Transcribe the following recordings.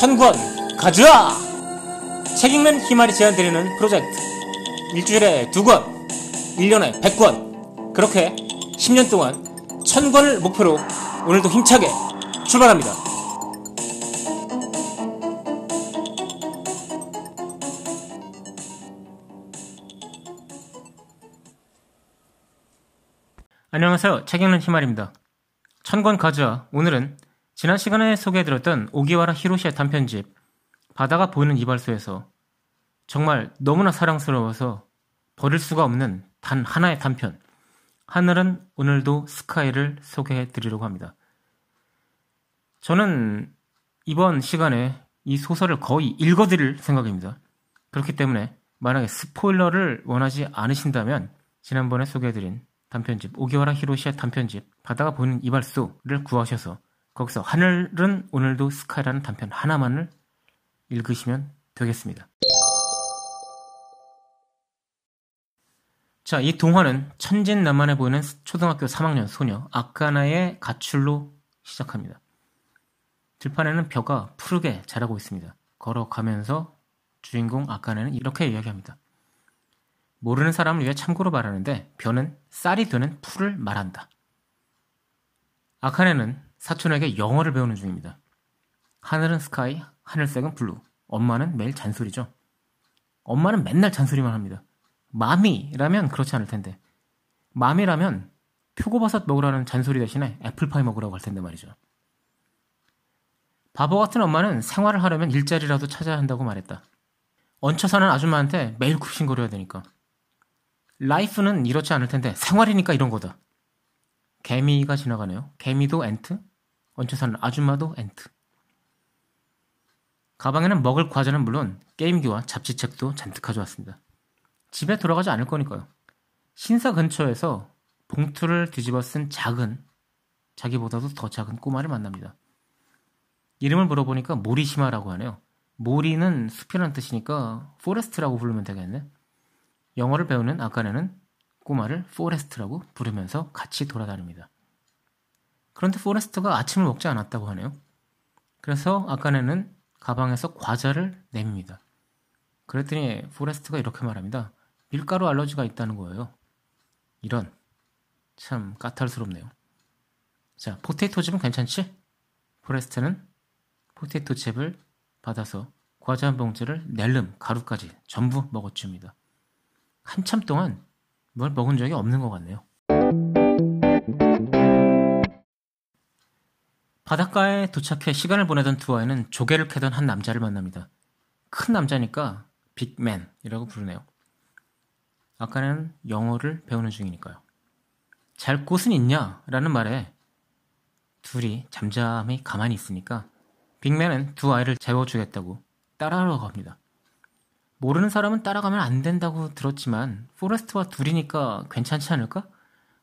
1000권 가져와! 책 읽는 희말이 제안드리는 프로젝트. 일주일에 2권, 1년에 100권, 그렇게 10년 동안 1000권을 목표로 오늘도 힘차게 출발합니다. 안녕하세요, 책 읽는 희말입니다. 1000권 가져와. 오늘은 지난 시간에 소개해드렸던 오기와라 히로시의 단편집 바다가 보이는 이발소에서 정말 너무나 사랑스러워서 버릴 수가 없는 단 하나의 단편, 하늘은 오늘도 스카이를 소개해드리려고 합니다. 저는 이번 시간에 이 소설을 거의 읽어드릴 생각입니다. 그렇기 때문에 만약에 스포일러를 원하지 않으신다면 지난번에 소개해드린 단편집 오기와라 히로시의 단편집 바다가 보이는 이발소를 구하셔서 거기서 하늘은 오늘도 스카이라는 단편 하나만을 읽으시면 되겠습니다. 자, 이 동화는 천진난만해 보이는 초등학교 3학년 소녀 아카나의 가출로 시작합니다. 들판에는 벼가 푸르게 자라고 있습니다. 걸어가면서 주인공 아카나는 이렇게 이야기합니다. 모르는 사람을 위해 참고로 말하는데 벼는 쌀이 되는 풀을 말한다. 아카네는 사촌에게 영어를 배우는 중입니다. 하늘은 스카이, 하늘색은 블루. 엄마는 매일 잔소리죠. 엄마는 맨날 잔소리만 합니다. 마미라면 그렇지 않을 텐데. 마미라면 표고버섯 먹으라는 잔소리 대신에 애플파이 먹으라고 할 텐데 말이죠. 바보 같은 엄마는 생활을 하려면 일자리라도 찾아야 한다고 말했다. 얹혀 사는 아줌마한테 매일 굽신거려야 되니까. 라이프는 이렇지 않을 텐데 생활이니까 이런 거다. 개미가 지나가네요. 개미도 엔트, 얹혀 사는 아줌마도 엔트. 가방에는 먹을 과자는 물론 게임기와 잡지책도 잔뜩 가져왔습니다. 집에 돌아가지 않을 거니까요. 신사 근처에서 봉투를 뒤집어 쓴 작은, 자기보다도 더 작은 꼬마를 만납니다. 이름을 물어보니까 모리시마라고 하네요. 모리는 숲이라는 뜻이니까 포레스트라고 부르면 되겠네. 영어를 배우는 아카네는 꼬마를 포레스트라고 부르면서 같이 돌아다닙니다. 그런데 포레스트가 아침을 먹지 않았다고 하네요. 그래서 아카네는 가방에서 과자를 냅니다. 그랬더니 포레스트가 이렇게 말합니다. 밀가루 알러지가 있다는 거예요. 이런, 참 까탈스럽네요. 자, 포테이토칩은 괜찮지? 포레스트는 포테이토칩을 받아서 과자 한 봉지를 낼름, 가루까지 전부 먹어줍니다. 한참 동안 뭘 먹은 적이 없는 것 같네요. 바닷가에 도착해 시간을 보내던 두 아이는 조개를 캐던 한 남자를 만납니다. 큰 남자니까 빅맨이라고 부르네요. 아까는 영어를 배우는 중이니까요. 잘 곳은 있냐? 라는 말에 둘이 잠잠히 가만히 있으니까 빅맨은 두 아이를 재워주겠다고 따라하러 갑니다. 모르는 사람은 따라가면 안 된다고 들었지만 포레스트와 둘이니까 괜찮지 않을까?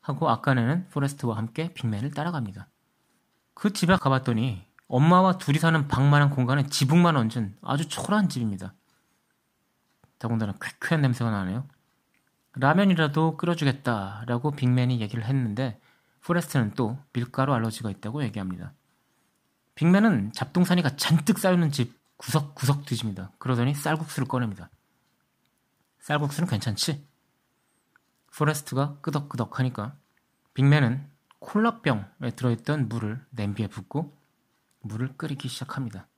하고 아카네는 포레스트와 함께 빅맨을 따라갑니다. 그 집에 가봤더니 엄마와 둘이 사는 방만한 공간에 지붕만 얹은 아주 초라한 집입니다. 더군다나 쾌쾌한 냄새가 나네요. 라면이라도 끓여주겠다라고 빅맨이 얘기를 했는데 포레스트는 또 밀가루 알러지가 있다고 얘기합니다. 빅맨은 잡동사니가 잔뜩 쌓여있는 집 구석구석 뒤집니다. 그러더니 쌀국수를 꺼냅니다. 쌀국수는 괜찮지? 포레스트가 끄덕끄덕 하니까 빅맨은 콜라병에 들어있던 물을 냄비에 붓고 물을 끓이기 시작합니다.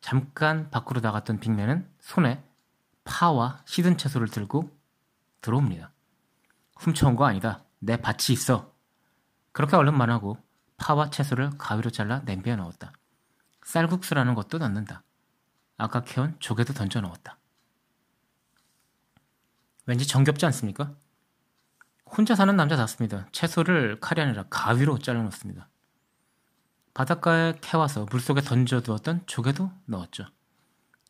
잠깐 밖으로 나갔던 빅맨은 손에 파와 시든 채소를 들고 들어옵니다. 훔쳐온 거 아니다. 내 밭이 있어. 그렇게 얼른 말하고 파와 채소를 가위로 잘라 냄비에 넣었다. 쌀국수라는 것도 넣는다. 아까 캐온 조개도 던져 넣었다. 왠지 정겹지 않습니까? 혼자 사는 남자답습니다. 채소를 칼이 아니라 가위로 잘라 넣습니다. 바닷가에 캐와서 물속에 던져두었던 조개도 넣었죠.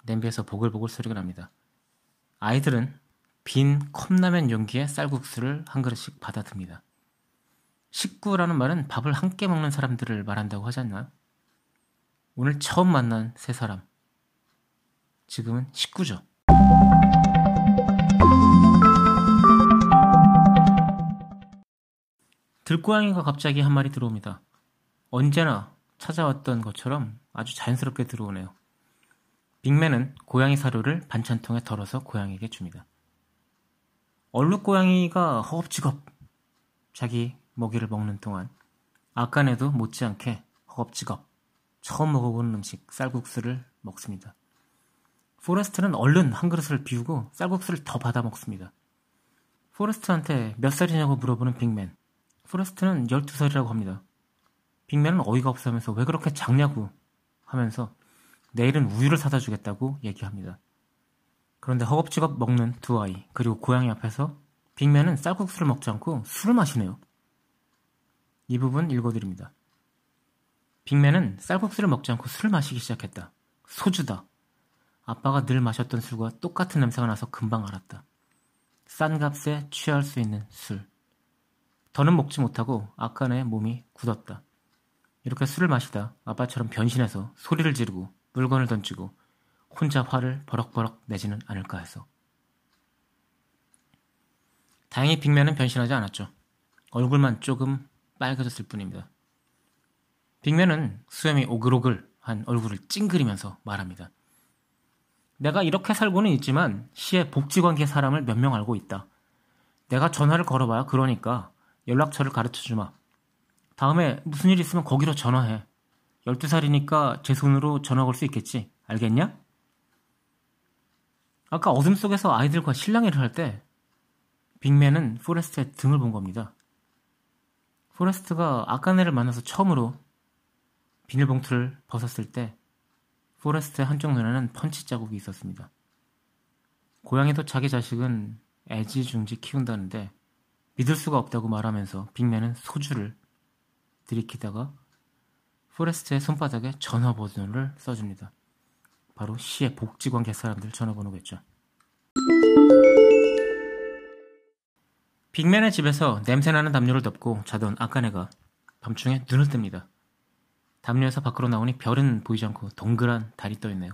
냄비에서 보글보글 소리가 납니다. 아이들은 빈 컵라면 용기에 쌀국수를 한 그릇씩 받아듭니다. 식구라는 말은 밥을 함께 먹는 사람들을 말한다고 하지 않나요? 오늘 처음 만난 세 사람, 지금은 식구죠. 들고양이가 갑자기 한 마리 들어옵니다. 언제나 찾아왔던 것처럼 아주 자연스럽게 들어오네요. 빅맨은 고양이 사료를 반찬통에 덜어서 고양이에게 줍니다. 얼룩고양이가 허겁지겁 자기 먹이를 먹는 동안 아카네도 못지않게 허겁지겁 처음 먹어보는 음식 쌀국수를 먹습니다. 포레스트는 얼른 한 그릇을 비우고 쌀국수를 더 받아 먹습니다. 포레스트한테 몇 살이냐고 물어보는 빅맨. 포레스트는 12살이라고 합니다. 빅맨은 어이가 없으면서 왜 그렇게 작냐고 하면서 내일은 우유를 사다 주겠다고 얘기합니다. 그런데 허겁지겁 먹는 두 아이 그리고 고양이 앞에서 빅맨은 쌀국수를 먹지 않고 술을 마시네요. 이 부분 읽어드립니다. 빅맨은 쌀국수를 먹지 않고 술을 마시기 시작했다. 소주다. 아빠가 늘 마셨던 술과 똑같은 냄새가 나서 금방 알았다. 싼 값에 취할 수 있는 술. 더는 먹지 못하고 아까네 몸이 굳었다. 이렇게 술을 마시다 아빠처럼 변신해서 소리를 지르고 물건을 던지고 혼자 화를 버럭버럭 내지는 않을까 해서. 다행히 빅맨은 변신하지 않았죠. 얼굴만 조금 빨개졌을 뿐입니다. 빅맨은 수염이 오글오글한 얼굴을 찡그리면서 말합니다. 내가 이렇게 살고는 있지만 시의 복지관계 사람을 몇 명 알고 있다. 내가 전화를 걸어봐야 그러니까 연락처를 가르쳐주마. 다음에 무슨 일 있으면 거기로 전화해. 12살이니까 제 손으로 전화 걸 수 있겠지. 알겠냐? 아까 어둠 속에서 아이들과 실랑이를 할 때 빅맨은 포레스트의 등을 본 겁니다. 포레스트가 아카네를 만나서 처음으로 비닐봉투를 벗었을 때 포레스트의 한쪽 눈에는 펀치 자국이 있었습니다. 고양이도 자기 자식은 애지중지 키운다는데 믿을 수가 없다고 말하면서 빅맨은 소주를 들이키다가 포레스트의 손바닥에 전화번호를 써줍니다. 바로 시의 복지관계 사람들 전화번호겠죠. 빅맨의 집에서 냄새나는 담요를 덮고 자던 아카네가 밤중에 눈을 뜹니다. 담요에서 밖으로 나오니 별은 보이지 않고 동그란 달이 떠있네요.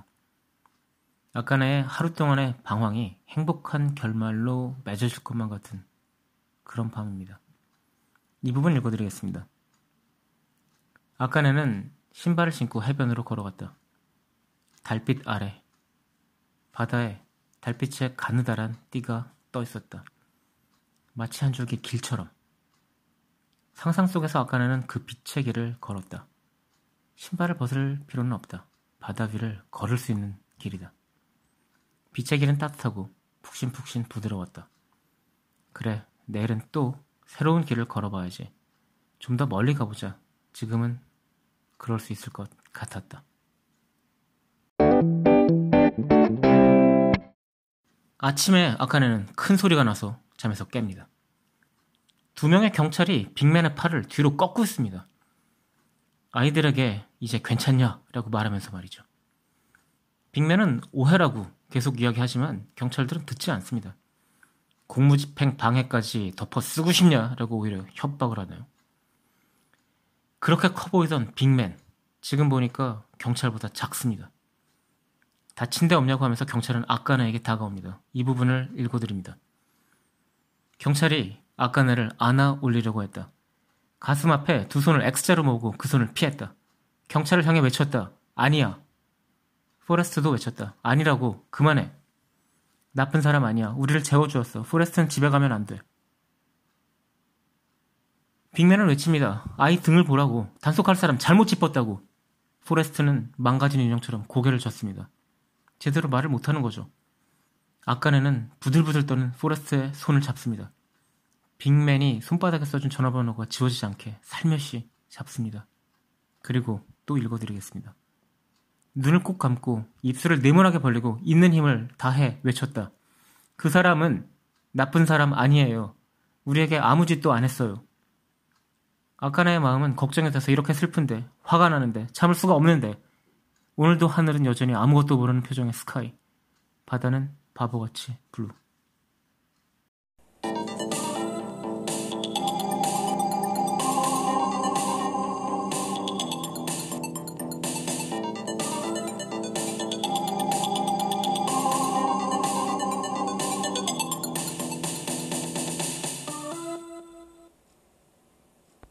아카네의 하루 동안의 방황이 행복한 결말로 맺어질 것만 같은 그런 밤입니다. 이 부분 읽어드리겠습니다. 아카네는 신발을 신고 해변으로 걸어갔다. 달빛 아래 바다에 달빛의 가느다란 띠가 떠있었다. 마치 한 줄기 길처럼. 상상 속에서 아카네는 그 빛의 길을 걸었다. 신발을 벗을 필요는 없다. 바다 위를 걸을 수 있는 길이다. 빛의 길은 따뜻하고 푹신푹신 부드러웠다. 그래, 내일은 또 새로운 길을 걸어봐야지. 좀 더 멀리 가보자. 지금은 그럴 수 있을 것 같았다. 아침에 아카네는 큰 소리가 나서 잠에서 깹니다. 두 명의 경찰이 빅맨의 팔을 뒤로 꺾고 있습니다. 아이들에게 이제 괜찮냐라고 말하면서 말이죠. 빅맨은 오해라고 계속 이야기하지만 경찰들은 듣지 않습니다. 공무집행 방해까지 덮어쓰고 싶냐라고 오히려 협박을 하네요. 그렇게 커 보이던 빅맨, 지금 보니까 경찰보다 작습니다. 다친 데 없냐고 하면서 경찰은 아카네에게 다가옵니다. 이 부분을 읽어드립니다. 경찰이 아카네를 안아 올리려고 했다. 가슴 앞에 두 손을 X자로 모으고 그 손을 피했다. 경찰을 향해 외쳤다. 아니야. 포레스트도 외쳤다. 아니라고. 그만해. 나쁜 사람 아니야. 우리를 재워주었어. 포레스트는 집에 가면 안 돼. 빅맨은 외칩니다. 아이 등을 보라고. 단속할 사람 잘못 짚었다고. 포레스트는 망가진 인형처럼 고개를 젓습니다. 제대로 말을 못하는 거죠. 아카네는 부들부들 떠는 포레스트의 손을 잡습니다. 빅맨이 손바닥에 써준 전화번호가 지워지지 않게 살며시 잡습니다. 그리고 또 읽어드리겠습니다. 눈을 꼭 감고 입술을 네모나게 벌리고 있는 힘을 다해 외쳤다. 그 사람은 나쁜 사람 아니에요. 우리에게 아무 짓도 안 했어요. 아카네의 마음은 걱정이 돼서 이렇게 슬픈데 화가 나는데 참을 수가 없는데 오늘도 하늘은 여전히 아무것도 모르는 표정의 스카이. 바다는 바보같이 블루.